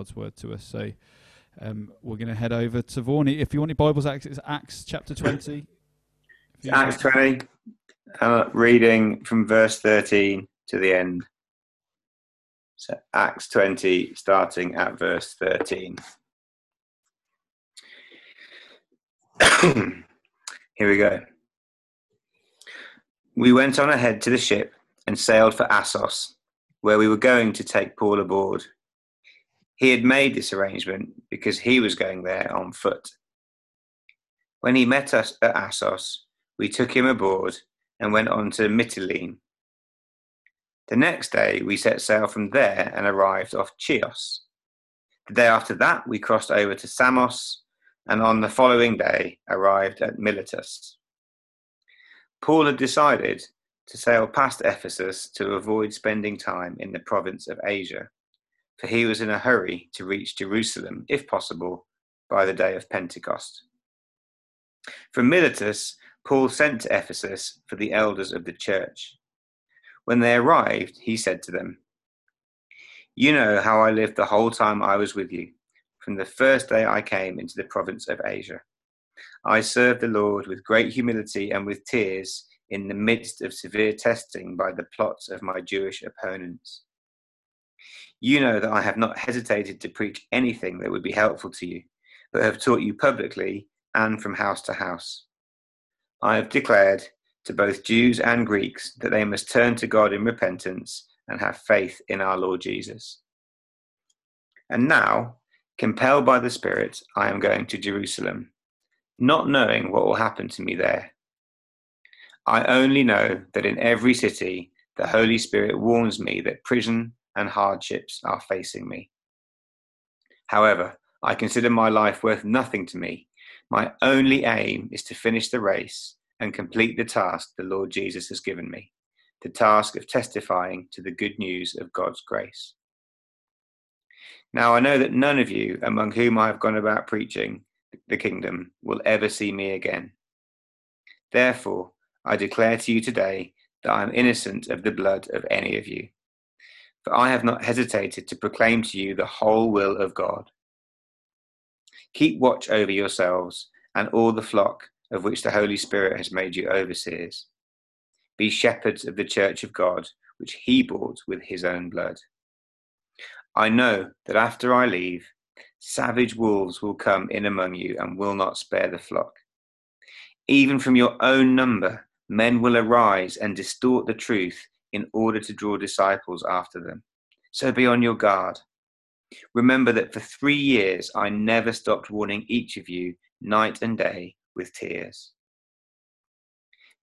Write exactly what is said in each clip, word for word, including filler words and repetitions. God's word to us. So um, we're going to head over to Vaughan. If you want your Bibles, it's Acts chapter twenty. Acts twenty, uh, reading from verse thirteen to the end. So Acts twenty, starting at verse thirteen. Here we go. We went on ahead to the ship and sailed for Assos, where we were going to take Paul aboard. He had made this arrangement because he was going there on foot. When he met us at Assos, we took him aboard and went on to Mytilene. The next day we set sail from there and arrived off Chios. The day after that we crossed over to Samos, and on the following day arrived at Miletus. Paul had decided to sail past Ephesus to avoid spending time in the province of Asia, for he was in a hurry to reach Jerusalem, if possible, by the day of Pentecost. From Miletus, Paul sent to Ephesus for the elders of the church. When they arrived, he said to them, "You know how I lived the whole time I was with you, from the first day I came into the province of Asia. I served the Lord with great humility and with tears in the midst of severe testing by the plots of my Jewish opponents. You know that I have not hesitated to preach anything that would be helpful to you, but have taught you publicly and from house to house. I have declared to both Jews and Greeks that they must turn to God in repentance and have faith in our Lord Jesus. And now, compelled by the Spirit, I am going to Jerusalem, not knowing what will happen to me there. I only know that in every city, the Holy Spirit warns me that prison and hardships are facing me. However, I consider my life worth nothing to me. My only aim is to finish the race and complete the task the Lord Jesus has given me, the task of testifying to the good news of God's grace. Now I know that none of you among whom I have gone about preaching the kingdom will ever see me again. Therefore, I declare to you today that I am innocent of the blood of any of you. For I have not hesitated to proclaim to you the whole will of God. Keep watch over yourselves and all the flock of which the Holy Spirit has made you overseers. Be shepherds of the church of God, which he bought with his own blood. I know that after I leave, savage wolves will come in among you and will not spare the flock. Even from your own number, men will arise and distort the truth in order to draw disciples after them. So be on your guard. Remember that for three years I never stopped warning each of you night and day with tears.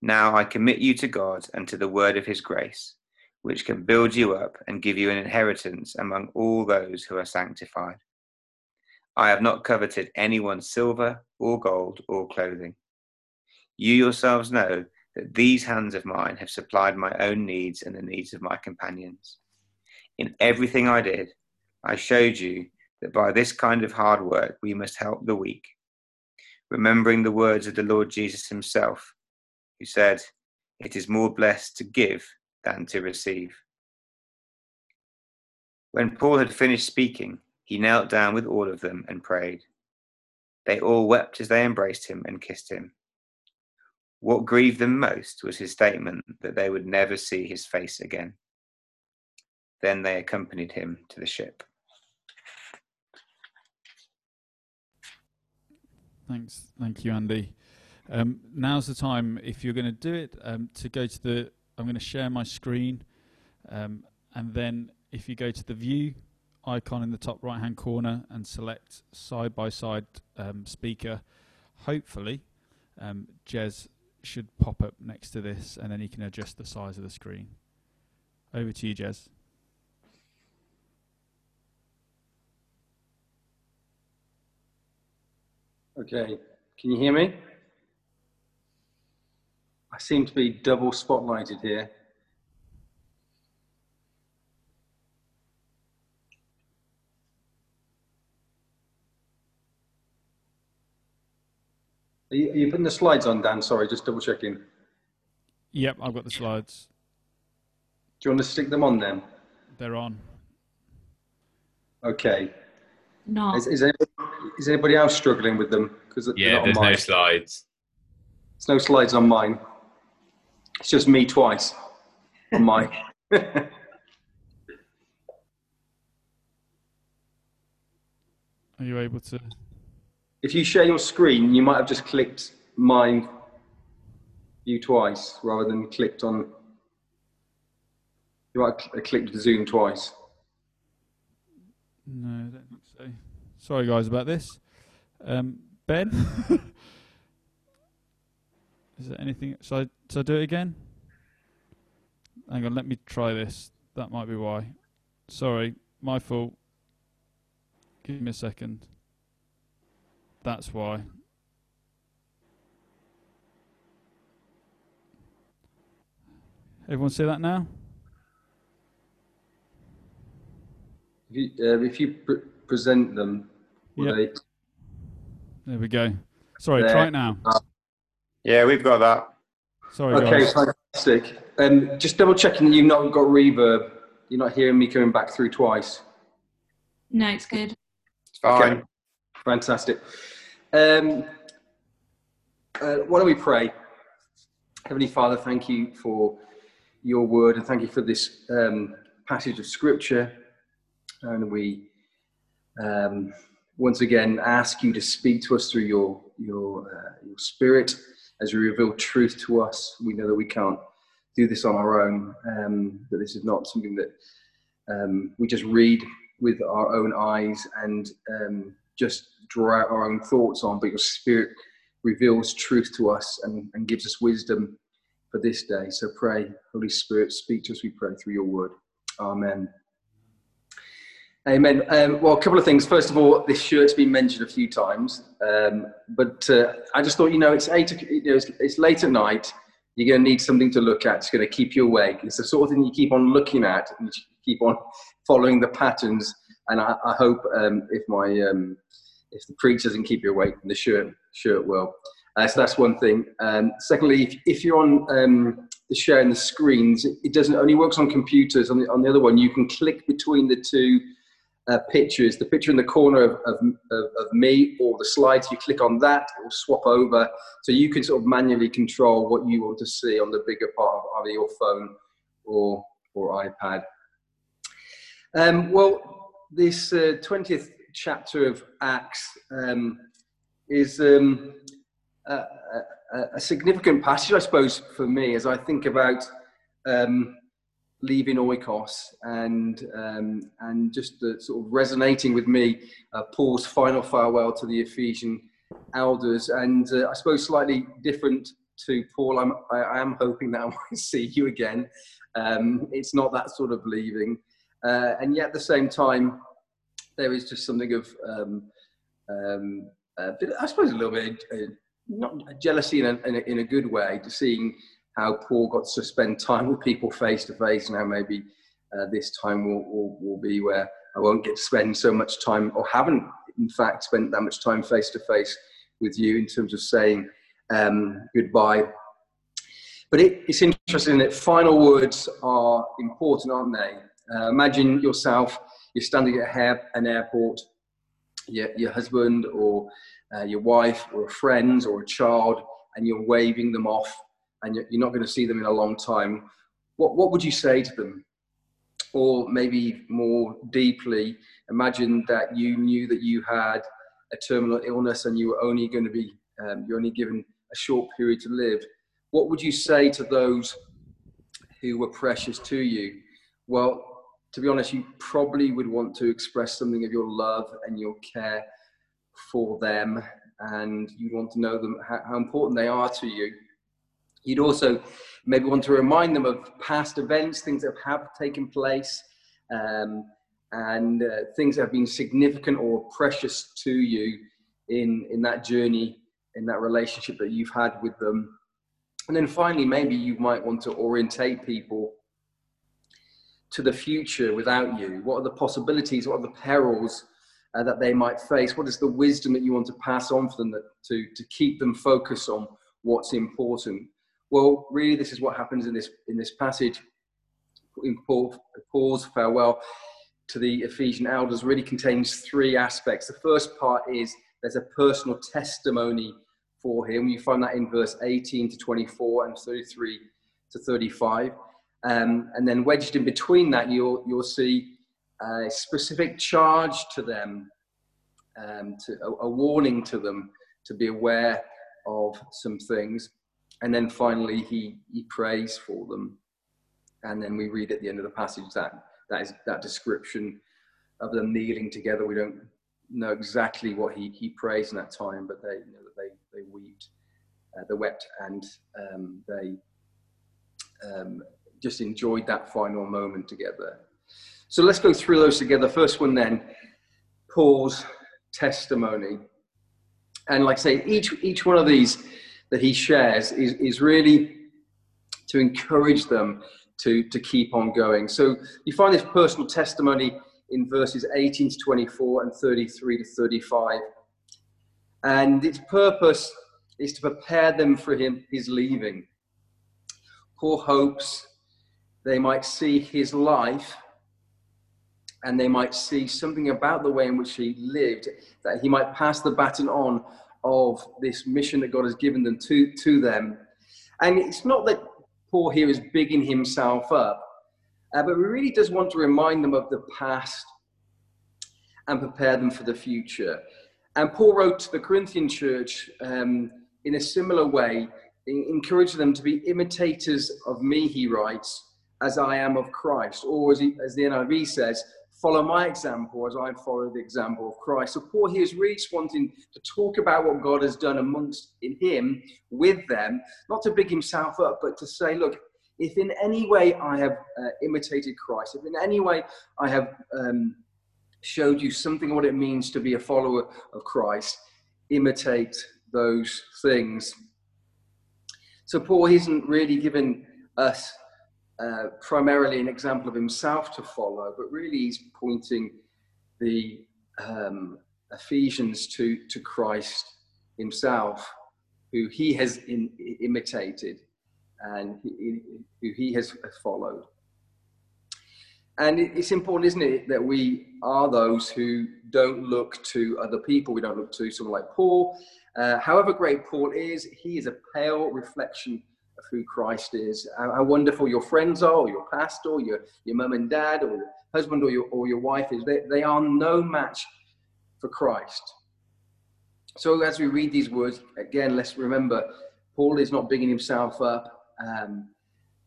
Now I commit you to God and to the word of his grace, which can build you up and give you an inheritance among all those who are sanctified. I have not coveted anyone's silver or gold or clothing. You yourselves know that these hands of mine have supplied my own needs and the needs of my companions. In everything I did, I showed you that by this kind of hard work we must help the weak, remembering the words of the Lord Jesus himself, who said, 'It is more blessed to give than to receive.'" When Paul had finished speaking, he knelt down with all of them and prayed. They all wept as they embraced him and kissed him. What grieved them most was his statement that they would never see his face again. Then they accompanied him to the ship. Thanks. Thank you, Andy. Um, now's the time, if you're going to do it, um, to go to the... I'm going to share my screen. Um, and then if you go to the view icon in the top right-hand corner and select side-by-side um, speaker, hopefully um, Jez should pop up next to this, and then he can adjust the size of the screen. Over to you, Jez. Okay, can you hear me? I seem to be double spotlighted here. Are you, are you putting the slides on, Dan? Sorry, just double checking. Yep, I've got the slides. Do you want to stick them on then? They're on. Okay. No. Is, is, anybody, is anybody else struggling with them? Because yeah, there's no slides. There's no slides on mine. It's just me twice on mine. Are you able to? If you share your screen, you might have just clicked mine you twice rather than clicked on. You might have clicked Zoom twice. No, I don't think so. Sorry, guys, about this. Um, Ben, is there anything? Should I, should I do it again? Hang on, let me try this. That might be why. Sorry, my fault. Give me a second. That's why. Everyone see that now? If you, uh, if you pre present them, yep. they... There we go. Sorry, there. Try it now. Yeah, we've got that. Sorry, okay, guys. Fantastic. Um, just double checking that you've not got reverb. You're not hearing me coming back through twice. No, it's good. Fine. Okay. Fantastic. Um, uh, why don't we pray? Heavenly Father, thank you for your word and thank you for this um, passage of scripture. And we um, once again ask you to speak to us through your, your, uh, your spirit as you reveal truth to us. We know that we can't do this on our own, um, that this is not something that um, we just read with our own eyes and um, just draw out our own thoughts on, but your spirit reveals truth to us and, and gives us wisdom for this day. So pray, Holy Spirit, speak to us, we pray, through your word. Amen. Amen. Um, well, a couple of things. First of all, this shirt's been mentioned a few times, um, but uh, I just thought, you know, it's eight, you know, it's, it's late at night, you're going to need something to look at. It's going to keep you awake. It's the sort of thing you keep on looking at and you keep on following the patterns. And I, I hope um, if my um, if the preach doesn't keep you awake, the shirt shirt will. Uh, so that's one thing. Um, secondly, if, if you're on um, the sharing the screens, it, it doesn't only works on computers. On the, on the other one, you can click between the two uh, pictures. The picture in the corner of, of, of, of me or the slides, you click on that, it will swap over. So you can sort of manually control what you want to see on the bigger part of either your phone or or iPad. Um, well. This uh, twentieth chapter of Acts um, is um, a, a, a significant passage, I suppose, for me as I think about um, leaving Oikos and um, and just the, sort of resonating with me uh, Paul's final farewell to the Ephesian elders, and uh, I suppose slightly different to Paul. I'm, I, I am hoping that I might see you again. Um, it's not that sort of leaving. Uh, and yet, at the same time, there is just something of, um, um, a bit, I suppose, a little bit uh, not jealousy in a, in, a, in a good way, to seeing how Paul got to spend time with people face to face, and how maybe uh, this time will, will, will be where I won't get to spend so much time, or haven't, in fact, spent that much time face to face with you in terms of saying um, goodbye. But it, it's interesting that final words are important, aren't they? Uh, imagine yourself, you're standing at an airport, your, your husband or uh, your wife or a friend or a child, and you're waving them off and you're, you're not going to see them in a long time. What, what would you say to them? Or maybe more deeply, imagine that you knew that you had a terminal illness and you were only going to be, um, you're only given a short period to live. What would you say to those who were precious to you? Well, to be honest, you probably would want to express something of your love and your care for them, and you want to know them, how important they are to you. You'd also maybe want to remind them of past events, things that have taken place, um, and uh, things that have been significant or precious to you in, in that journey, in that relationship that you've had with them. And then finally, maybe you might want to orientate people to the future without you. What are the possibilities? What are the perils uh, that they might face? What is the wisdom that you want to pass on for them, that, to, to keep them focused on what's important? Well, really, this is what happens in this, in this passage. In Paul, Paul's farewell, to the Ephesian elders really contains three aspects. The first part is there's a personal testimony for him. You find that in verse eighteen to twenty-four and thirty-three to thirty-five. Um, and then wedged in between that, you'll, you'll see a specific charge to them, um, to, a, a warning to them to be aware of some things. And then finally, he, he prays for them. And then we read at the end of the passage that that is that description of them kneeling together. We don't know exactly what he, he prays in that time, but they, you know, they, they wept, uh, they wept, and um, they um, just enjoyed that final moment together. So let's go through those together. First one then, Paul's testimony. And like I say, each each one of these that he shares is, is really to encourage them to, to keep on going. So you find this personal testimony in verses eighteen to twenty-four and thirty-three to thirty-five. And its purpose is to prepare them for him, his leaving. Paul hopes they might see his life and they might see something about the way in which he lived, that he might pass the baton on of this mission that God has given them to, to them. And it's not that Paul here is bigging himself up, uh, but he really does want to remind them of the past and prepare them for the future. And Paul wrote to the Corinthian church um, in a similar way, encouraging them to be imitators of me, he writes, as I am of Christ, or as, he, as the N I V says, follow my example as I follow the example of Christ. So Paul here is really just wanting to talk about what God has done amongst in him, with them, not to big himself up, but to say, look, if in any way I have uh, imitated Christ, if in any way I have um, showed you something what it means to be a follower of Christ, imitate those things. So Paul isn't really giving us Uh, primarily an example of himself to follow, but really he's pointing the um, Ephesians to, to Christ himself, who he has in, imitated and he, who he has followed. And it's important, isn't it, that we are those who don't look to other people. We don't look to someone like Paul. Uh, however great Paul is, he is a pale reflection of who Christ is, how wonderful your friends are, or your pastor, or your, your mum and dad, or your husband, or your, or your wife is. They, they are no match for Christ. So as we read these words, again, let's remember, Paul is not bigging himself up, um,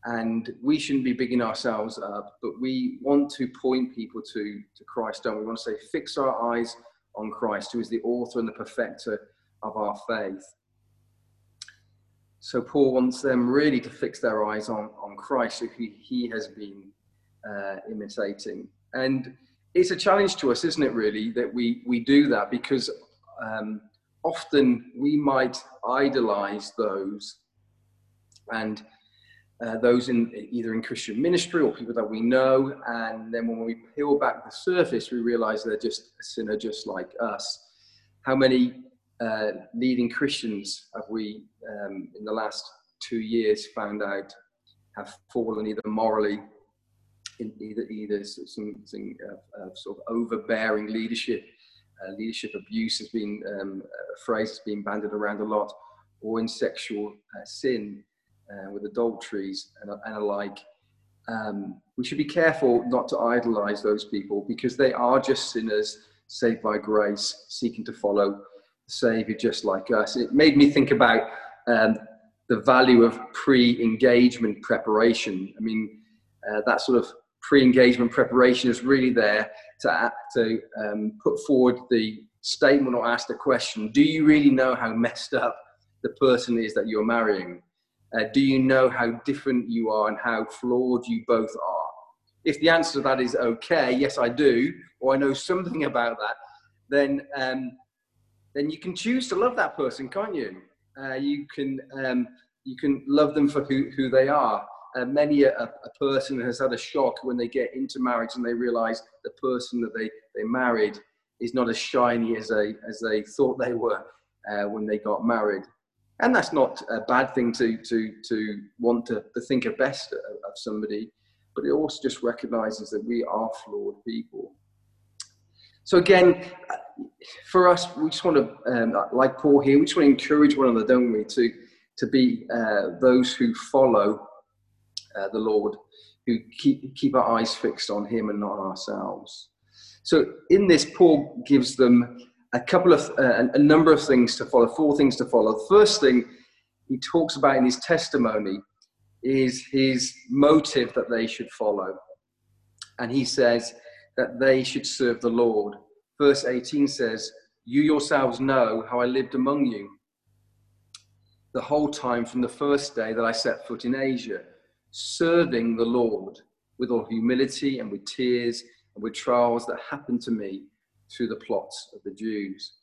and we shouldn't be bigging ourselves up, but we want to point people to, to Christ, don't we? We want to say, fix our eyes on Christ, who is the author and the perfecter of our faith. So Paul wants them really to fix their eyes on, on Christ, who he has been uh, imitating. And it's a challenge to us, isn't it, really, that we, we do that, because um, often we might idolize those, and uh, those in either in Christian ministry or people that we know, and then when we peel back the surface, we realize they're just a sinner just like us. How many Uh, leading Christians have we um, in the last two years found out have fallen either morally in either either something of, of sort of overbearing leadership, uh, leadership abuse has been um, a phrase that's been bandied around a lot, or in sexual uh, sin uh, with adulteries and, and alike. Um, we should be careful not to idolize those people, because they are just sinners saved by grace, seeking to follow Savior just like us. It made me think about um, the value of pre-engagement preparation. I mean, uh, that sort of pre-engagement preparation is really there to, to um, put forward the statement or ask the question, do you really know how messed up the person is that you're marrying? Uh, do you know how different you are and how flawed you both are? If the answer to that is, okay, yes I do, or I know something about that, then um, then you can choose to love that person, can't you? Uh, you can um, you can love them for who, who they are. Uh, many a, a person has had a shock when they get into marriage and they realise the person that they, they married is not as shiny as they, as they thought they were uh, when they got married. And that's not a bad thing to to to want to, to think of best of somebody, but it also just recognizes that we are flawed people. So again, for us, we just want to, um, like Paul here, we just want to encourage one another, don't we, to, to be uh, those who follow uh, the Lord, who keep, keep our eyes fixed on him and not on ourselves. So in this, Paul gives them a couple of, uh, a number of things to follow, four things to follow. The first thing he talks about in his testimony is his motive that they should follow. And he says that they should serve the Lord. Verse eighteen says, "You yourselves know how I lived among you the whole time from the first day that I set foot in Asia, serving the Lord with all humility and with tears and with trials that happened to me through the plots of the Jews."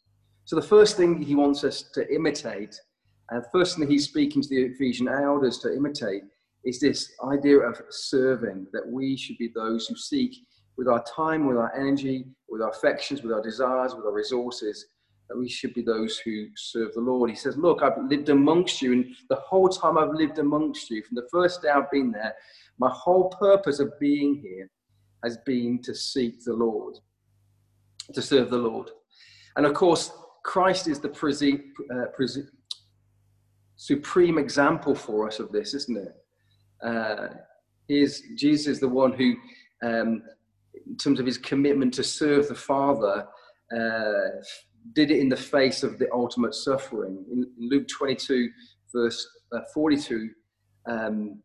So the first thing he wants us to imitate, and the first thing he's speaking to the Ephesian elders to imitate, is this idea of serving, that we should be those who seek with our time, with our energy, with our affections, with our desires, with our resources, that we should be those who serve the Lord. He says, look, I've lived amongst you, and the whole time I've lived amongst you, from the first day I've been there, my whole purpose of being here has been to seek the Lord, to serve the Lord. And of course, Christ is the presi- uh, presi- supreme example for us of this, isn't it? Uh, is, Jesus is the one who, um, in terms of his commitment to serve the Father, uh, did it in the face of the ultimate suffering. In Luke twenty-two, verse forty-two, um,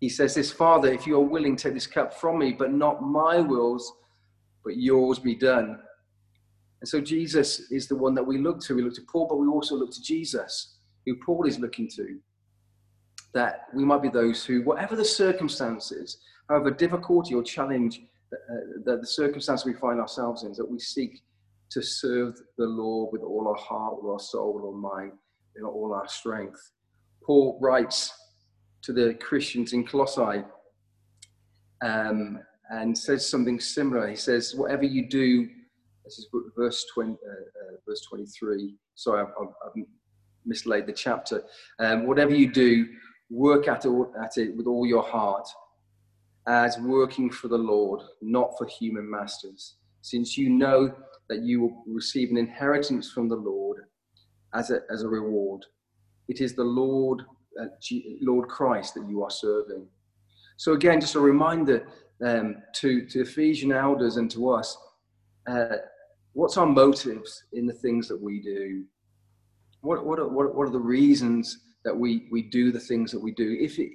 he says this, "Father, if you are willing, take this cup from me, but not my wills, but yours be done." And so Jesus is the one that we look to. We look to Paul, but we also look to Jesus, who Paul is looking to, that we might be those who, whatever the circumstances, however difficulty or challenge that, uh, that the circumstance we find ourselves in, that we seek to serve the Lord with all our heart, with our soul, with our mind, with all our strength. Paul writes to the Christians in Colossae, um, and says something similar. He says, whatever you do, this is verse, twenty, uh, uh, verse twenty-three, sorry, I've, I've mislaid the chapter. Um, whatever you do, work at it, at it with all your heart, as working for the Lord, not for human masters, since you know that you will receive an inheritance from the Lord as a, as a reward. It is the Lord, uh, G- Lord Christ that you are serving. So again, just a reminder Um, to, to Ephesian elders and to us, uh, what's our motives in the things that we do? What, what, are, what are the reasons that we, we do the things that we do? If it,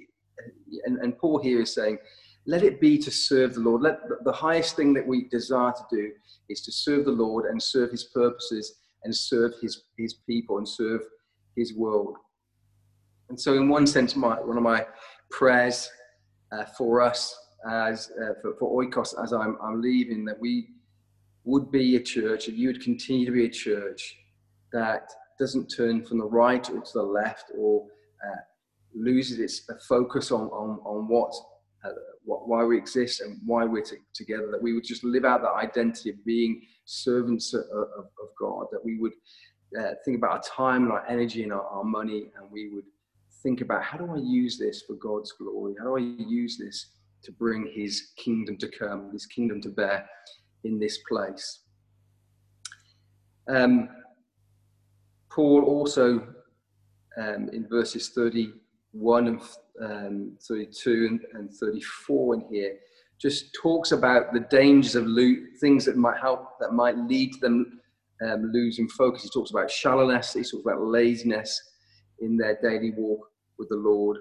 and, and Paul here is saying, let it be to serve the Lord. Let the highest thing that we desire to do is to serve the Lord and serve his purposes and serve his, his people and serve his world. And so in one sense, my, one of my prayers uh, for us as uh, for, for Oikos, as I'm, I'm leaving, that we would be a church, and you would continue to be a church that doesn't turn from the right or to the left, or uh, loses its focus on on, on what, uh, what why we exist and why we're t- together, that we would just live out that identity of being servants of, of, of God, that we would uh, think about our time and our energy and our, our money, and we would think about, how do I use this for God's glory? How do I use this to bring his kingdom to come, his kingdom to bear in this place? Um, Paul also, um, in verses thirty-one and um, thirty-two and, and thirty-four in here, just talks about the dangers of lo- things that might help, that might lead to them um, losing focus. He talks about shallowness, he talks about laziness in their daily walk with the Lord,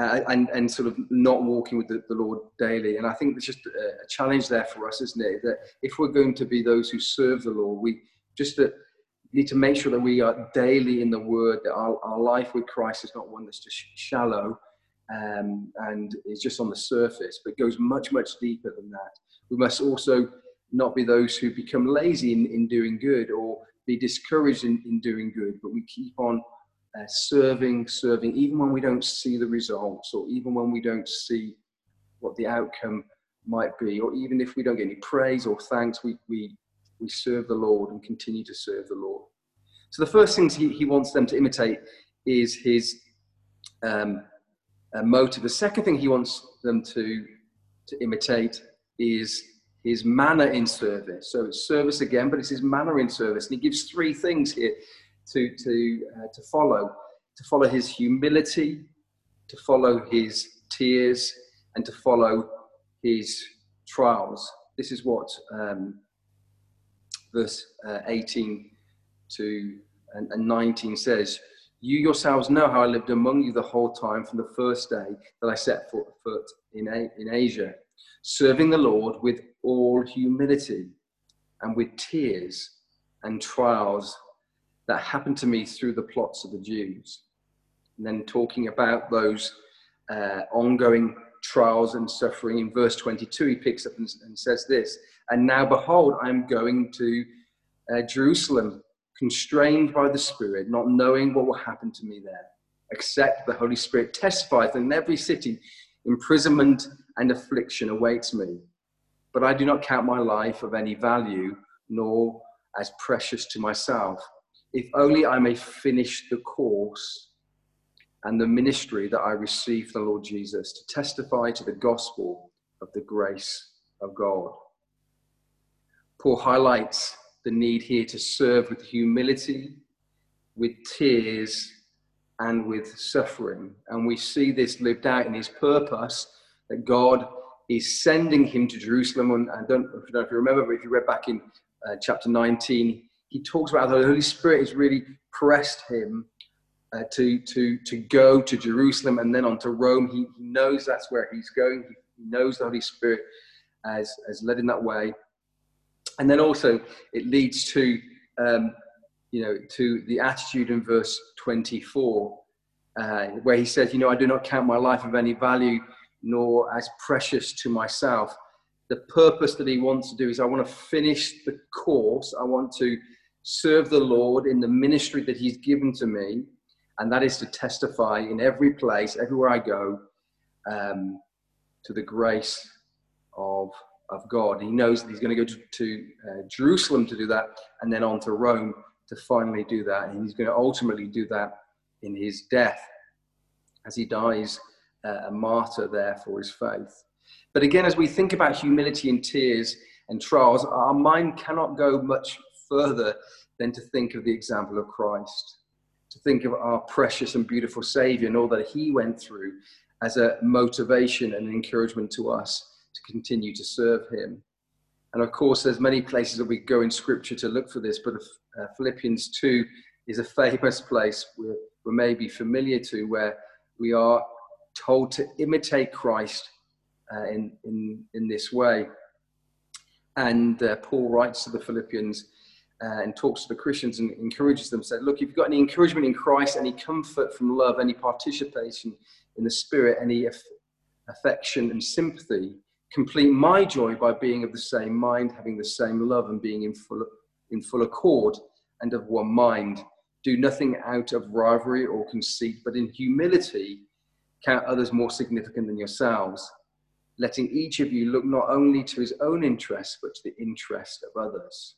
Uh, and, and sort of not walking with the, the Lord daily. And I think there's just a, a challenge there for us, isn't it? That if we're going to be those who serve the Lord, we just to, need to make sure that we are daily in the Word, that our, our life with Christ is not one that's just shallow um, and is just on the surface, but goes much, much deeper than that. We must also not be those who become lazy in, in doing good, or be discouraged in, in doing good, but we keep on Uh, serving, serving, even when we don't see the results, or even when we don't see what the outcome might be, or even if we don't get any praise or thanks, we we, we serve the Lord and continue to serve the Lord. So the first things he, he wants them to imitate is his um, uh, motive. The second thing he wants them to, to imitate is his manner in service. So it's service again, but it's his manner in service. And he gives three things here to, to, uh, to follow. To follow his humility, to follow his tears, and to follow his trials. This is what um, verse uh, eighteen to and, and nineteen says. You yourselves know how I lived among you the whole time from the first day that I set foot, foot in, A, in Asia, serving the Lord with all humility and with tears and trials that happened to me through the plots of the Jews. And then talking about those uh, ongoing trials and suffering, in verse twenty-two, he picks up and, and says this, and now behold, I am going to uh, Jerusalem, constrained by the Spirit, not knowing what will happen to me there, except the Holy Spirit testifies that in every city, imprisonment and affliction awaits me. But I do not count my life of any value, nor as precious to myself, if only I may finish the course and the ministry that I received from the Lord Jesus to testify to the gospel of the grace of God. Paul highlights the need here to serve with humility, with tears, and with suffering. And we see this lived out in his purpose that God is sending him to Jerusalem. And I don't, I don't know if you remember, but if you read back in uh, chapter nineteen, he talks about how the Holy Spirit has really pressed him Uh, to to to go to Jerusalem and then on to Rome. He, he knows that's where he's going. He knows the Holy Spirit has has led him that way, and then also it leads to um, you know to the attitude in verse twenty-four, uh, where he says, you know, I do not count my life of any value, nor as precious to myself. The purpose that he wants to do is I want to finish the course. I want to serve the Lord in the ministry that He's given to me. And that is to testify in every place, everywhere I go, um, to the grace of, of God. He knows that he's going to go to, to uh, Jerusalem to do that, and then on to Rome to finally do that. And he's going to ultimately do that in his death, as he dies uh, a martyr there for his faith. But again, as we think about humility and tears and trials, our mind cannot go much further than to think of the example of Christ. To think of our precious and beautiful Savior and all that he went through as a motivation and an encouragement to us to continue to serve him. And of course, there's many places that we go in Scripture to look for this, but Philippians two is a famous place we're, we may be familiar to, where we are told to imitate Christ uh, in, in, in this way. And uh, Paul writes to the Philippians, Uh, and talks to the Christians and encourages them, said, look, if you've got any encouragement in Christ, any comfort from love, any participation in the Spirit, any aff- affection and sympathy, complete my joy by being of the same mind, having the same love, and being in full, in full accord and of one mind. Do nothing out of rivalry or conceit, but in humility count others more significant than yourselves, letting each of you look not only to his own interests, but to the interest of others.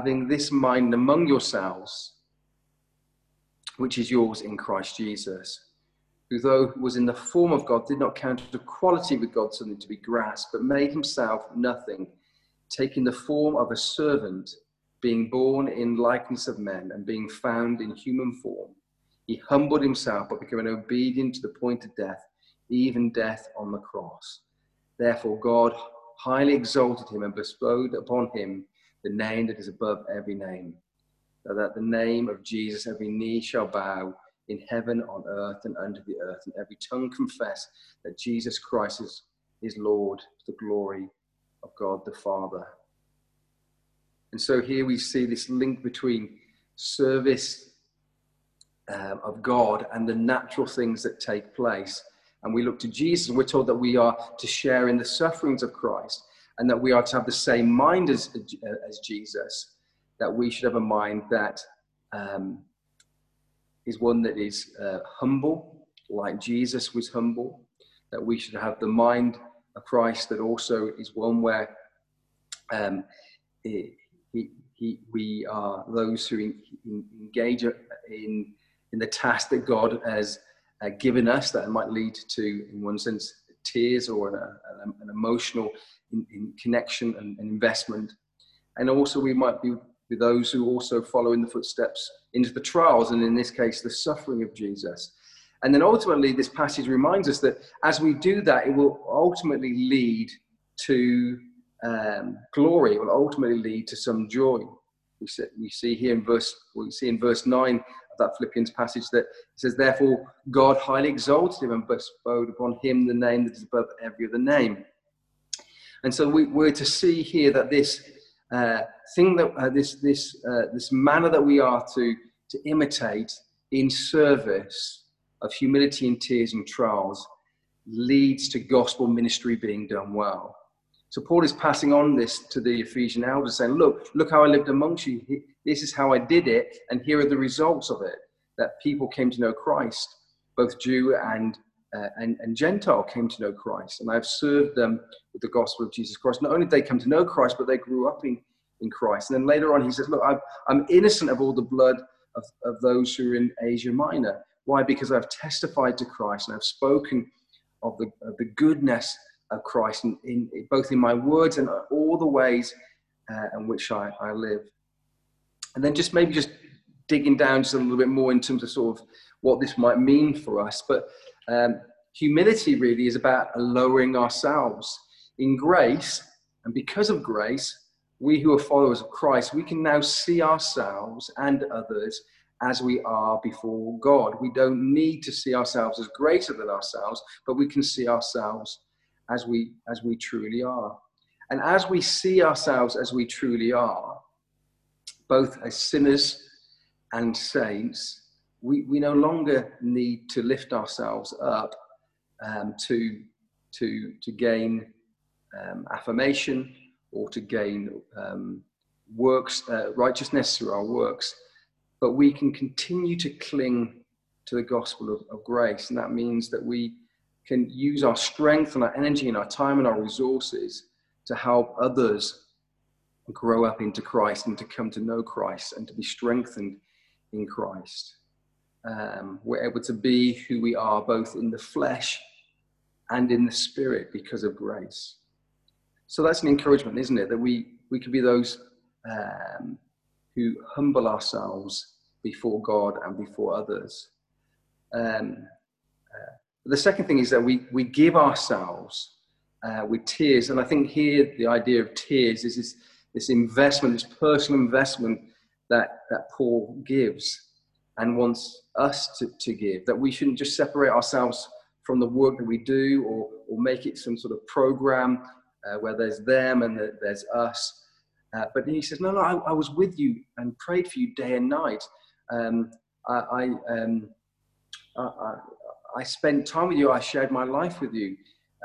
Having this mind among yourselves, which is yours in Christ Jesus, who though he was in the form of God, did not count equality with God something to be grasped, but made himself nothing, taking the form of a servant, being born in likeness of men, and being found in human form. He humbled himself by becoming obedient to the point of death, even death on the cross. Therefore God highly exalted him and bestowed upon him the name that is above every name, so that the name of Jesus every knee shall bow in heaven, on earth, and under the earth, and every tongue confess that Jesus Christ is, is Lord, to the glory of God the Father. And so here we see this link between service um, of God and the natural things that take place. And we look to Jesus, and we're told that we are to share in the sufferings of Christ, and that we are to have the same mind as, as Jesus, that we should have a mind that um, is one that is uh, humble, like Jesus was humble, that we should have the mind of Christ that also is one where um, he, he, he, we are those who engage in, in, in the task that God has uh, given us that might lead to, in one sense, tears or an, an emotional in, in connection and, and investment. And also we might be with those who also follow in the footsteps into the trials, and in this case, the suffering of Jesus. And then ultimately, this passage reminds us that as we do that, it will ultimately lead to um, glory. It will ultimately lead to some joy. We see, we see here in verse, we see in verse nine of that Philippians passage that it says, "Therefore God highly exalted him and bestowed upon him the name that is above every other name." And so we, we're to see here that this uh, thing that uh, this this uh, this manner that we are to to imitate in service of humility and tears and trials leads to gospel ministry being done well. So Paul is passing on this to the Ephesian elders, saying, look, look how I lived amongst you. This is how I did it, and here are the results of it, that people came to know Christ. Both Jew and, uh, and, and Gentile came to know Christ, and I have served them with the gospel of Jesus Christ. Not only did they come to know Christ, but they grew up in, in Christ. And then later on he says, look, I've, I'm innocent of all the blood of, of those who are in Asia Minor. Why? Because I've testified to Christ, and I've spoken of the, of the goodness of Christ, in, in, both in my words and all the ways uh, in which I, I live. And then just maybe just digging down just a little bit more in terms of sort of what this might mean for us. But um, humility really is about lowering ourselves in grace. And because of grace, we who are followers of Christ, we can now see ourselves and others as we are before God. We don't need to see ourselves as greater than ourselves, but we can see ourselves as we as we truly are. And as we see ourselves as we truly are, both as sinners and saints, we, we no longer need to lift ourselves up um, to, to, to gain um, affirmation or to gain um, works, uh, righteousness through our works. But we can continue to cling to the gospel of, of grace. And that means that we can use our strength and our energy and our time and our resources to help others grow up into Christ and to come to know Christ and to be strengthened in Christ. Um, we're able to be who we are both in the flesh and in the spirit because of grace. So that's an encouragement, isn't it? That we, we can be those um, who humble ourselves before God and before others. Um, uh, the second thing is that we, we give ourselves uh, with tears. And I think here the idea of tears is this, this investment, this personal investment that, that Paul gives and wants us to, to give, that we shouldn't just separate ourselves from the work that we do or, or make it some sort of program uh, where there's them and the, there's us. Uh, but then he says, no, no, I, I was with you and prayed for you day and night. Um, I, I, um, I, I, I spent time with you. I shared my life with you.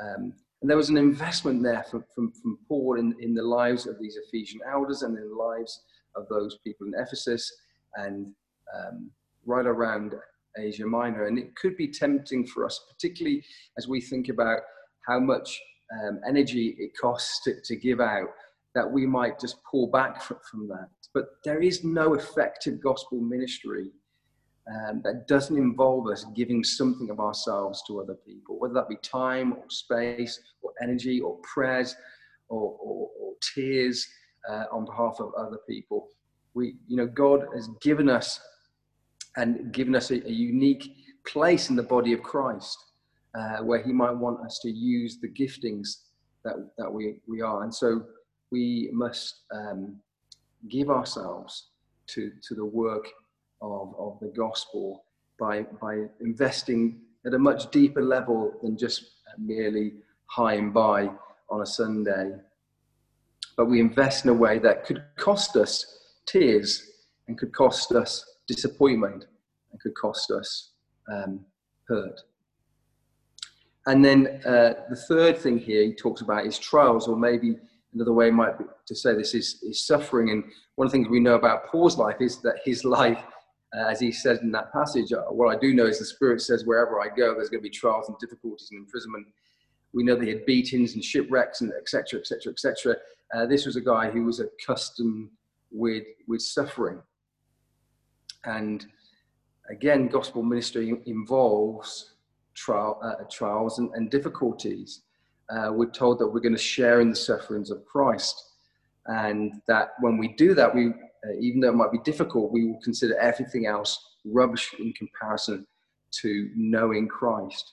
Um, and there was an investment there from, from, from Paul in, in the lives of these Ephesian elders and in the lives of those people in Ephesus and um, right around Asia Minor. And it could be tempting for us, particularly as we think about how much um, energy it costs to, to give out, that we might just pull back from that. But there is no effective gospel ministry um, that doesn't involve us giving something of ourselves to other people, whether that be time or space or energy or prayers or, or, or tears uh, on behalf of other people. We, you know, God has given us and given us a, a unique place in the body of Christ uh, where he might want us to use the giftings that, that we, we are. And so we must um, give ourselves to, to the work of, of the gospel by, by investing at a much deeper level than just merely high and by on a Sunday. But we invest in a way that could cost us tears and could cost us disappointment and could cost us um, hurt. And then uh, the third thing here he talks about is trials, or maybe another way might be to say this is, is suffering. And one of the things we know about Paul's life is that his life, uh, as he said in that passage, uh, what I do know is the Spirit says wherever I go, there's going to be trials and difficulties and imprisonment. We know that he had beatings and shipwrecks and et cetera, et cetera, et cetera. Uh, this was a guy who was accustomed with, with suffering. And again, gospel ministry involves trial, uh, trials and, and difficulties. Uh, we're told that we're going to share in the sufferings of Christ, and that when we do that, we, uh, even though it might be difficult, we will consider everything else rubbish in comparison to knowing Christ.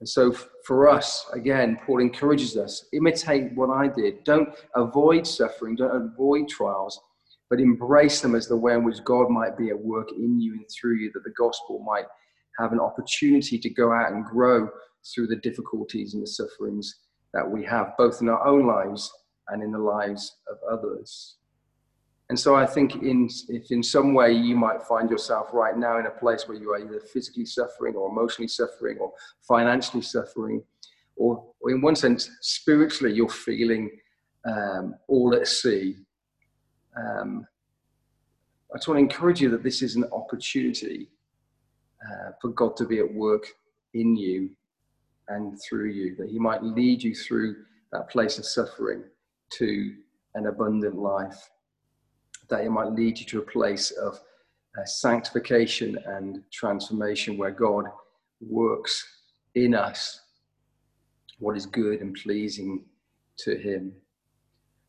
And so f- for us, again, Paul encourages us, imitate what I did. Don't avoid suffering, don't avoid trials, but embrace them as the way in which God might be at work in you and through you, that the gospel might have an opportunity to go out and grow through the difficulties and the sufferings that we have, both in our own lives and in the lives of others. And so I think in, if in some way you might find yourself right now in a place where you are either physically suffering or emotionally suffering or financially suffering, or, or in one sense, spiritually, you're feeling um, all at sea. Um, I just want to encourage you that this is an opportunity uh, for God to be at work in you and through you, that he might lead you through that place of suffering to an abundant life, that it might lead you to a place of uh, sanctification and transformation where God works in us what is good and pleasing to him.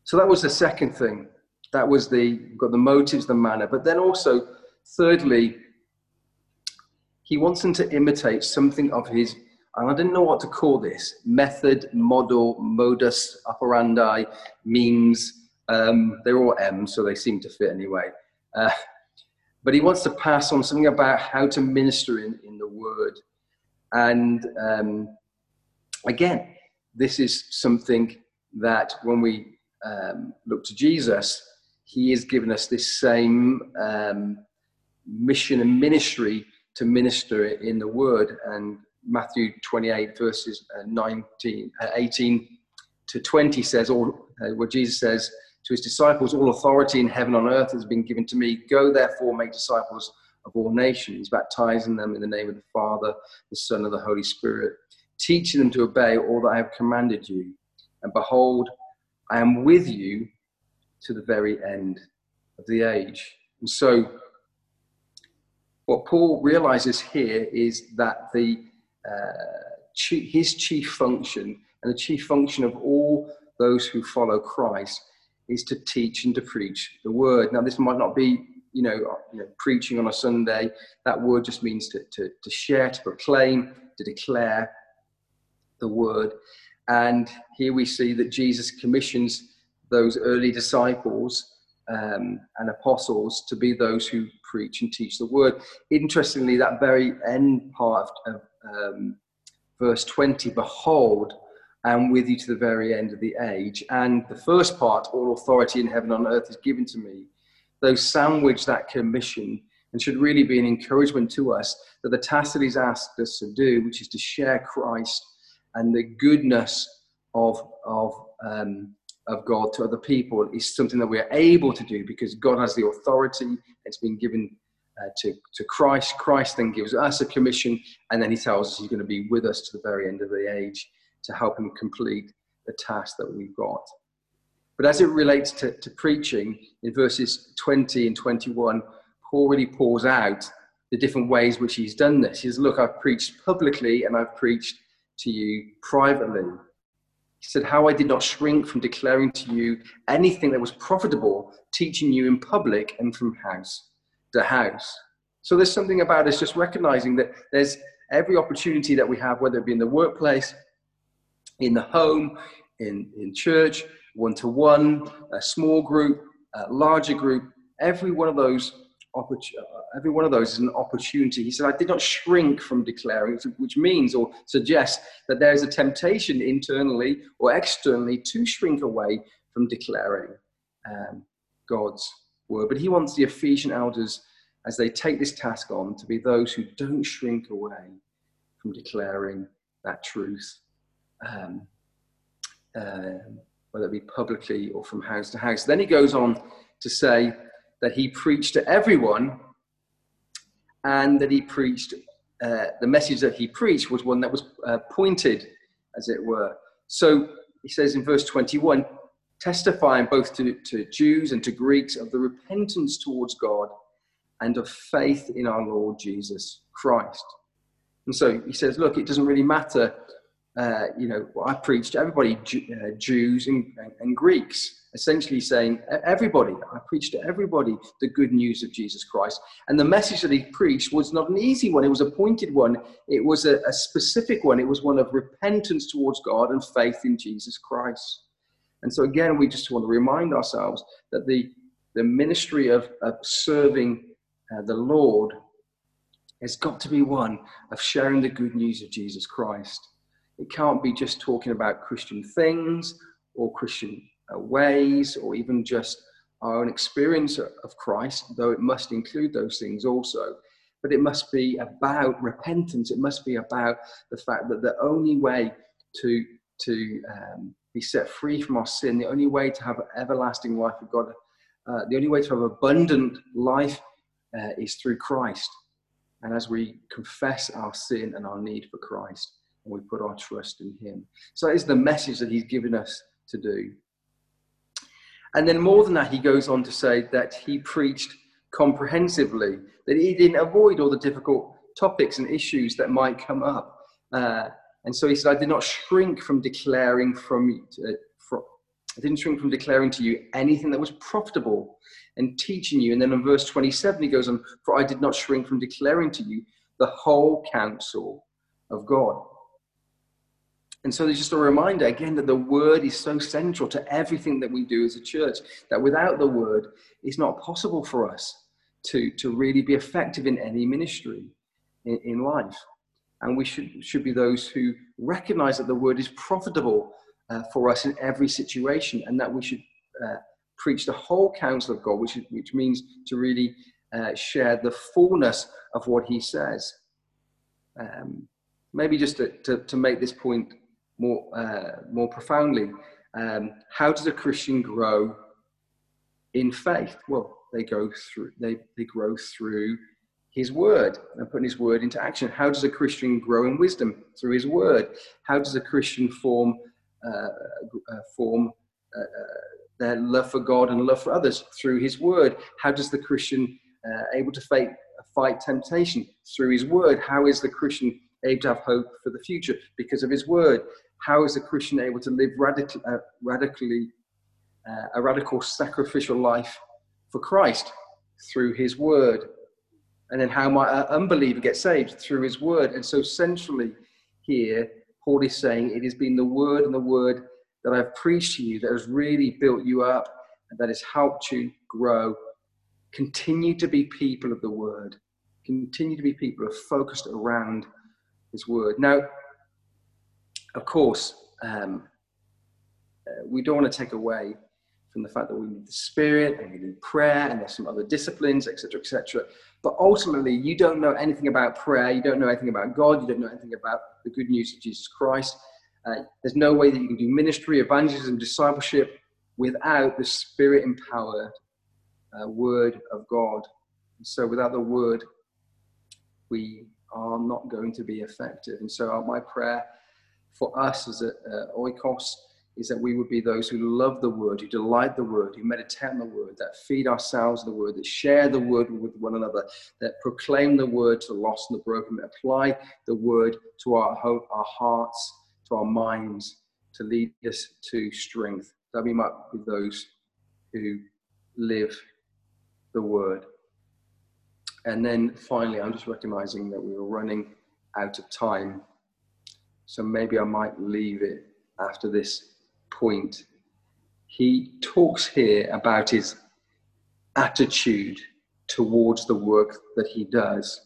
So that was the second thing. That was the, got the motives, the manner. But then also, thirdly, he wants them to imitate something of his, and I didn't know what to call this, method, model, modus operandi, means. Um, they're all M's, so they seem to fit anyway. Uh, but he wants to pass on something about how to minister in, in the word. And um, again, this is something that when we um, look to Jesus, he has given us this same um, mission and ministry to minister in the word. And Matthew twenty-eight verses nineteen, eighteen to twenty says, or uh, where Jesus says, to his disciples, all authority in heaven and on earth has been given to me. Go, therefore, make disciples of all nations, baptizing them in the name of the Father, the Son, and the Holy Spirit, teaching them to obey all that I have commanded you. And behold, I am with you to the very end of the age. And so what Paul realizes here is that the uh, his chief function and the chief function of all those who follow Christ is to teach and to preach the word. Now, this might not be, you know, you know preaching on a Sunday. That word just means to, to, to share, to proclaim, to declare the word. And here we see that Jesus commissions those early disciples um, and apostles to be those who preach and teach the word. Interestingly, that very end part of um, verse twenty, behold, and with you to the very end of the age. And the first part, all authority in heaven and on earth is given to me. Those sandwich that commission and should really be an encouragement to us that the task that he's asked us to do, which is to share Christ and the goodness of, of, um, of God to other people, is something that we are able to do because God has the authority. It's been given uh, to, to Christ. Christ then gives us a commission, and then he tells us he's going to be with us to the very end of the age, to help him complete the task that we've got. But as it relates to, to preaching, in verses twenty and twenty-one, Paul really pours out the different ways which he's done this. He says, look, I've preached publicly and I've preached to you privately. He said, how I did not shrink from declaring to you anything that was profitable, teaching you in public and from house to house. So there's something about us just recognizing that there's every opportunity that we have, whether it be in the workplace, in the home, in, in church, one-to-one, a small group, a larger group, every one of those every one of those is an opportunity. He said, I did not shrink from declaring, which means or suggests that there is a temptation internally or externally to shrink away from declaring um, God's word. But he wants the Ephesian elders, as they take this task on, to be those who don't shrink away from declaring that truth. Um, uh, whether it be publicly or from house to house. Then he goes on to say that he preached to everyone, and that he preached, uh, the message that he preached was one that was uh, pointed, as it were. So he says in verse twenty-one, testifying both to, to Jews and to Greeks of the repentance towards God and of faith in our Lord Jesus Christ. And so he says, look, it doesn't really matter, uh, you know, what I preach to everybody, uh, Jews and, and Greeks, essentially saying, everybody, I preach to everybody the good news of Jesus Christ. And the message that he preached was not an easy one. It was a pointed one. It was a, a specific one. It was one of repentance towards God and faith in Jesus Christ. And so again, we just want to remind ourselves that the, the ministry of, of serving uh, the Lord has got to be one of sharing the good news of Jesus Christ. It can't be just talking about Christian things or Christian uh, ways or even just our own experience of Christ, though it must include those things also. But it must be about repentance. It must be about the fact that the only way to, to um, be set free from our sin, the only way to have everlasting life with God, uh, the only way to have abundant life uh, is through Christ. And as we confess our sin and our need for Christ, and we put our trust in him. So that is the message that he's given us to do. And then more than that, he goes on to say that he preached comprehensively, that he didn't avoid all the difficult topics and issues that might come up. Uh, and so he said, I did not shrink from declaring from, uh, from, I didn't shrink from declaring to you anything that was profitable, and teaching you. And then in verse twenty-seven, he goes on, for I did not shrink from declaring to you the whole counsel of God. And so there's just a reminder, again, that the word is so central to everything that we do as a church, that without the word, it's not possible for us to, to really be effective in any ministry in, in life. And we should, should be those who recognize that the word is profitable uh, for us in every situation, and that we should uh, preach the whole counsel of God, which, which means to really uh, share the fullness of what he says. Um, maybe just to, to, to make this point more, uh, more profoundly, um, how does a Christian grow in faith? Well, they go through, they, they grow through his word and putting his word into action. How does a Christian grow in wisdom? Through his word. How does a Christian form, uh, uh, form, uh, their love for God and love for others? Through his word. How does the Christian uh, able to fight, fight temptation? Through his word. How is the Christian able to have hope for the future? Because of his word. How is the Christian able to live radic- uh, radically, uh, a radical sacrificial life for Christ? Through his word. And then how might an unbeliever get saved? Through his word. And so centrally here, Paul is saying, it has been the word and the word that I've preached to you that has really built you up and that has helped you grow. Continue to be people of the word. Continue to be people who are focused around his word. Now, of course, um, uh, we don't want to take away from the fact that we need the Spirit and we need prayer and there's some other disciplines, et cetera, et cetera. But ultimately, you don't know anything about prayer. You don't know anything about God. You don't know anything about the good news of Jesus Christ. Uh, there's no way that you can do ministry, evangelism, discipleship without the Spirit-empowered uh, Word of God. And so without the Word, we are not going to be effective. And so our, my prayer for us as a uh, oikos is that we would be those who love the Word, who delight the Word, who meditate on the Word, that feed ourselves the Word, that share the Word with one another, that proclaim the Word to the lost and the broken, that apply the Word to our ho- our hearts, to our minds, to lead us to strength, that we might be those who live the word. And then finally, I'm just recognizing that we are running out of time, so maybe I might leave it after this point. He talks here about his attitude towards the work that he does,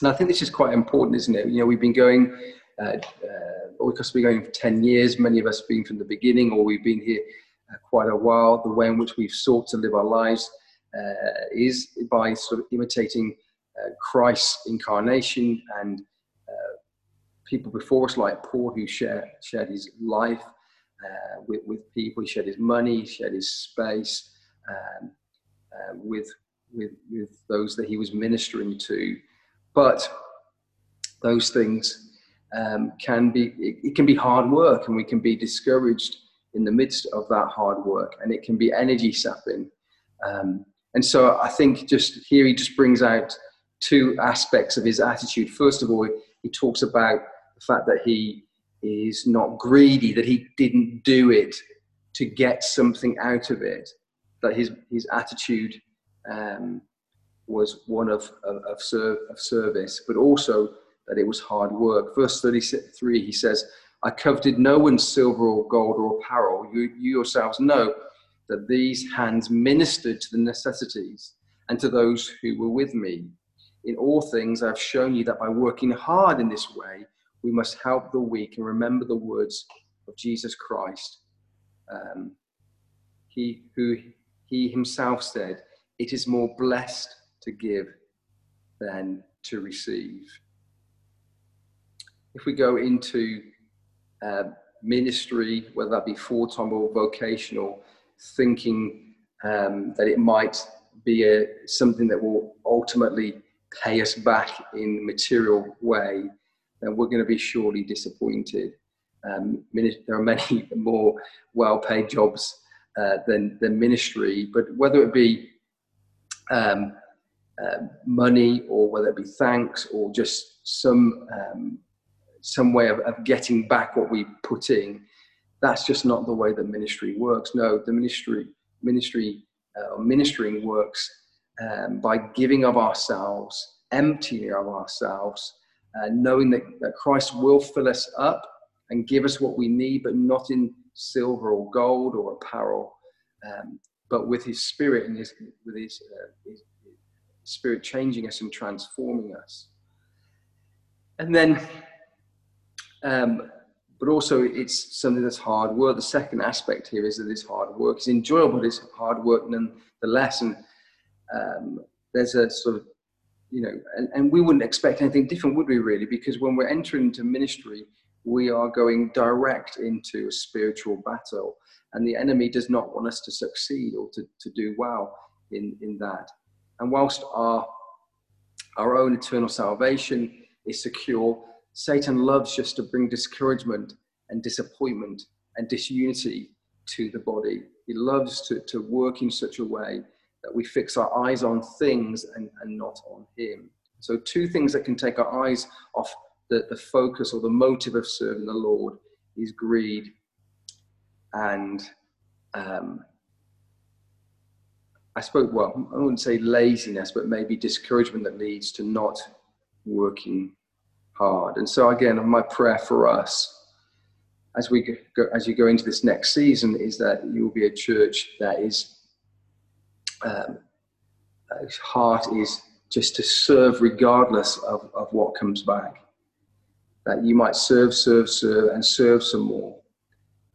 and I think this is quite important, isn't it? You know, we've been going Uh, uh, because we've been going for ten years, many of us have been from the beginning, or we've been here uh, quite a while. The way in which we've sought to live our lives uh, is by sort of imitating uh, Christ's incarnation and uh, people before us, like Paul, who shared, shared his life uh, with, with people. He shared his money, he shared his space um, uh, with, with, with those that he was ministering to. But those things Um, can be, it, it can be hard work, and we can be discouraged in the midst of that hard work, and it can be energy sapping. Um, And so I think just here he just brings out two aspects of his attitude. First of all, he talks about the fact that he is not greedy, that he didn't do it to get something out of it, that his, his attitude um, was one of, of, of, serve, of service, but also that it was hard work. Verse thirty-three, he says, I coveted no one's silver or gold or apparel. You, you yourselves know that these hands ministered to the necessities and to those who were with me. In all things, I've shown you that by working hard in this way, we must help the weak and remember the words of Jesus Christ. Um, he who he himself said, it is more blessed to give than to receive. If we go into uh, ministry, whether that be full-time or vocational, thinking um, that it might be a, something that will ultimately pay us back in a material way, then we're going to be surely disappointed. Um, there are many more well-paid jobs uh, than, than ministry, but whether it be um, uh, money or whether it be thanks or just some, um, some way of, of getting back what we put in, that's just not the way that ministry works. No, the ministry, ministry uh, or ministering works um, by giving of ourselves, emptying of ourselves, Uh, knowing that, that Christ will fill us up and give us what we need, but not in silver or gold or apparel, um, but with His Spirit and His with His, uh, His Spirit changing us and transforming us. And then, um, but also it's something that's hard work. The second aspect here is that it's hard work. It's enjoyable, but it's hard work nonetheless. And um, there's a sort of You know, and, and we wouldn't expect anything different, would we really? Because when we're entering into ministry, we are going direct into a spiritual battle, and the enemy does not want us to succeed or to, to do well in, in that. And whilst our, our own eternal salvation is secure, Satan loves just to bring discouragement and disappointment and disunity to the body. He loves to, to work in such a way that we fix our eyes on things and, and not on Him. So two things that can take our eyes off the, the focus or the motive of serving the Lord is greed and, um, I suppose, well, I wouldn't say laziness, but maybe discouragement that leads to not working hard. And so again, my prayer for us as we go, as you go into this next season is that you will be a church that is Um, his heart is just to serve regardless of, of what comes back. That you might serve, serve, serve, and serve some more.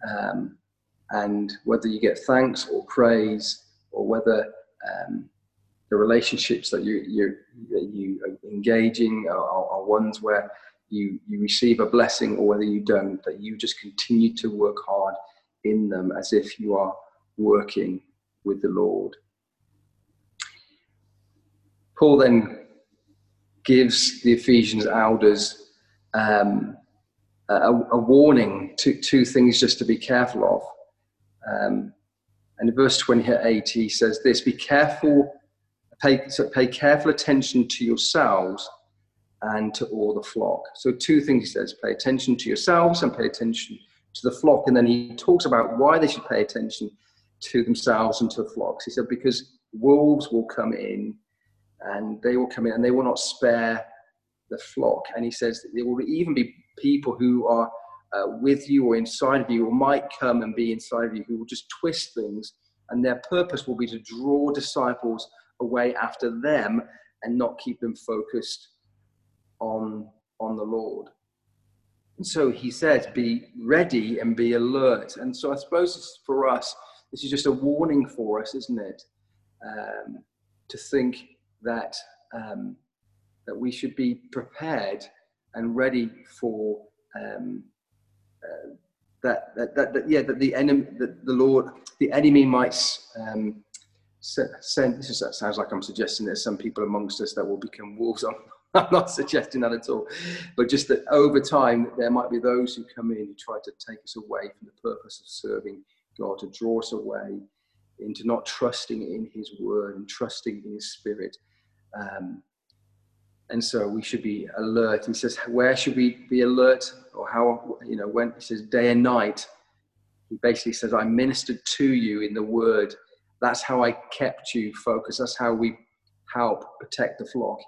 Um, and whether you get thanks or praise, or whether um, the relationships that you, you, that you are engaging are, are ones where you, you receive a blessing or whether you don't, that you just continue to work hard in them as if you are working with the Lord. Paul then gives the Ephesians elders um, a, a warning to two things just to be careful of. Um, and in verse twenty-eight, he says this, be careful, pay, so pay careful attention to yourselves and to all the flock. So two things he says, pay attention to yourselves and pay attention to the flock. And then he talks about why they should pay attention to themselves and to the flocks. He said, because wolves will come in, and they will come in and they will not spare the flock. And he says that there will even be people who are uh, with you or inside of you or might come and be inside of you who will just twist things, and their purpose will be to draw disciples away after them and not keep them focused on, on the Lord. And so he says, be ready and be alert. And so I suppose it's for us, this is just a warning for us, isn't it? Um, to think that um, that we should be prepared and ready for um, uh, that, that, that that yeah that the enemy that the Lord the enemy might um, send. This is, that sounds like I'm suggesting there's some people amongst us that will become wolves. I'm, I'm not suggesting that at all, but just that over time there might be those who come in who try to take us away from the purpose of serving God, to draw us away into not trusting in his word and trusting in his spirit. Um, and so we should be alert. He says, where should we be alert? Or how, you know, when he says day and night, he basically says, I ministered to you in the word. That's how I kept you focused. That's how we help protect the flock,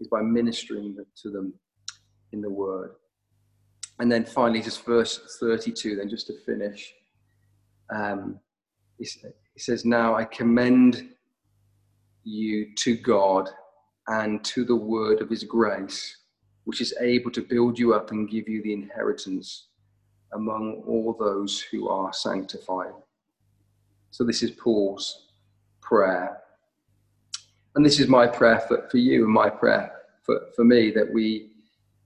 is by ministering to them in the word. And then finally, just verse thirty-two, then just to finish, um, he says, now I commend you to God and to the word of his grace, which is able to build you up and give you the inheritance among all those who are sanctified. So this is Paul's prayer. And this is my prayer for, for you and my prayer for, for me, that we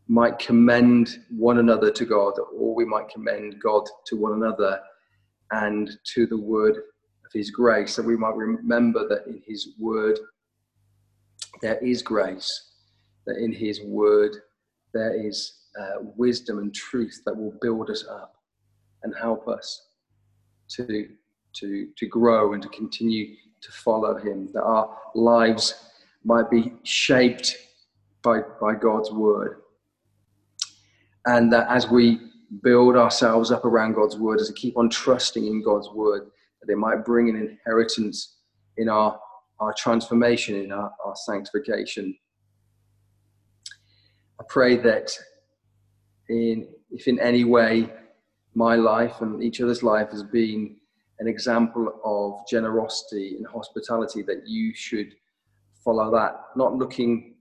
might commend one another to God, or we might commend God to one another and to the word of his grace, that we might remember that in his word there is grace, that in his word there is uh, wisdom and truth that will build us up and help us to, to, to grow and to continue to follow him, that our lives might be shaped by, by God's word. And that as we build ourselves up around God's word, as we keep on trusting in God's word, that it might bring an inheritance in our, our transformation, in our, our sanctification. I pray that in, if in any way my life and each other's life has been an example of generosity and hospitality, that you should follow that, not looking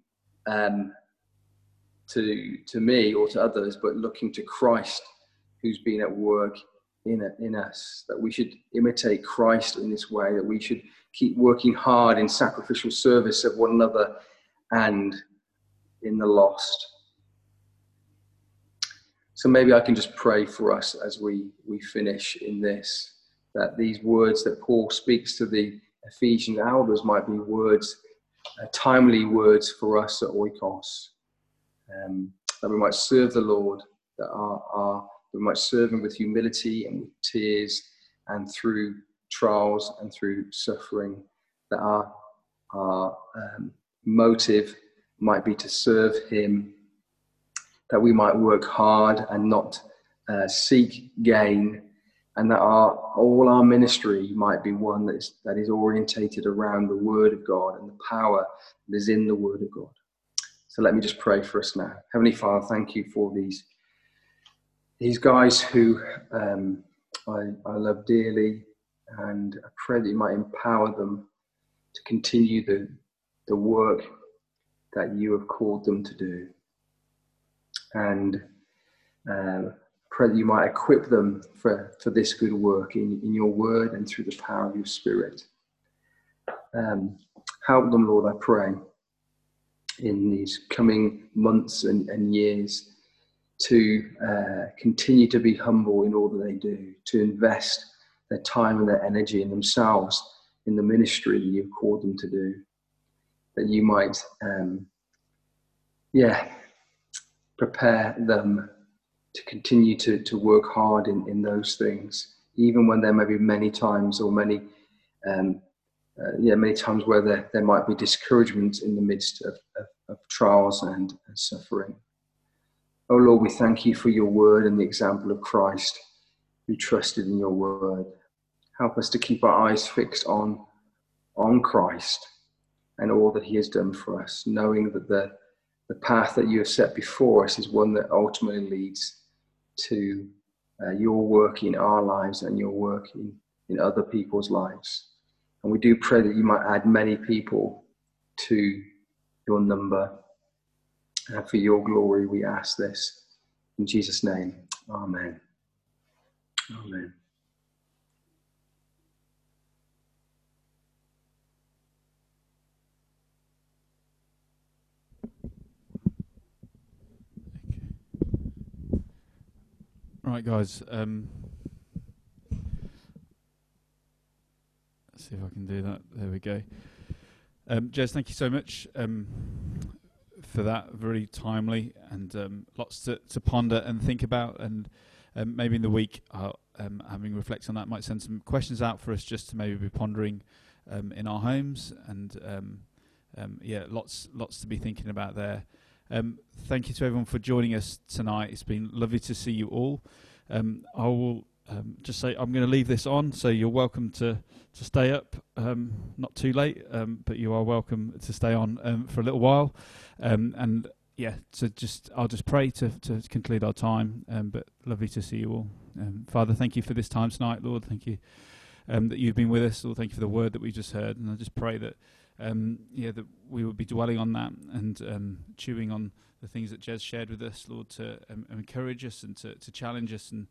um, to to me or to others, but looking to Christ, who's been at work in a, in us, that we should imitate Christ in this way, that we should keep working hard in sacrificial service of one another and in the lost. So maybe I can just pray for us as we, we finish in this, that these words that Paul speaks to the Ephesian elders might be words, uh, timely words for us at Oikos, um, that we might serve the Lord, that our, our, we might serve him with humility and with tears and through trials and through suffering, that our, our um, motive might be to serve him, that we might work hard and not uh, seek gain, and that our, all our ministry might be one that is, that is orientated around the word of God and the power that is in the word of God. So let me just pray for us now. Heavenly Father, thank you for these, these guys who um, I, I love dearly, and I pray that you might empower them to continue the, the work that you have called them to do. And uh, pray that you might equip them for, for this good work in, in your word and through the power of your spirit. Um, help them, Lord, I pray, in these coming months and, and years to uh, continue to be humble in all that they do, to invest their time and their energy in themselves, in the ministry that you've called them to do, that you might, um, yeah, prepare them to continue to, to work hard in, in those things, even when there may be many times or many, um, uh, yeah, many times where there, there might be discouragement in the midst of, of, of trials and, and suffering. Oh Lord, we thank you for your word and the example of Christ who trusted in your word. Help us to keep our eyes fixed on, on Christ and all that he has done for us, knowing that the, the path that you have set before us is one that ultimately leads to uh, your work in our lives and your work in, in other people's lives. And we do pray that you might add many people to your number. And for your glory, we ask this in Jesus' name. Amen. Amen. Right, guys, um, let's see if I can do that. There we go. Um, Jez, thank you so much um, for that. Very timely and um, lots to, to ponder and think about. And um, maybe in the week I'll um, having reflected on that might send some questions out for us just to maybe be pondering um, in our homes. And um, um, yeah, lots lots to be thinking about there. Um, thank you to everyone for joining us tonight. It's been lovely to see you all. Um, I will um, just say I'm going to leave this on, so you're welcome to, to stay up, um, not too late, um, but you are welcome to stay on um, for a little while. Um, and yeah, so just I'll just pray to, to conclude our time, um, but lovely to see you all. Um, Father, thank you for this time tonight, Lord. Thank you um, that you've been with us. Lord, thank you for the word that we just heard, and I just pray that Um, yeah, that we would be dwelling on that and um, chewing on the things that Jez shared with us, Lord, to um, encourage us and to, to challenge us and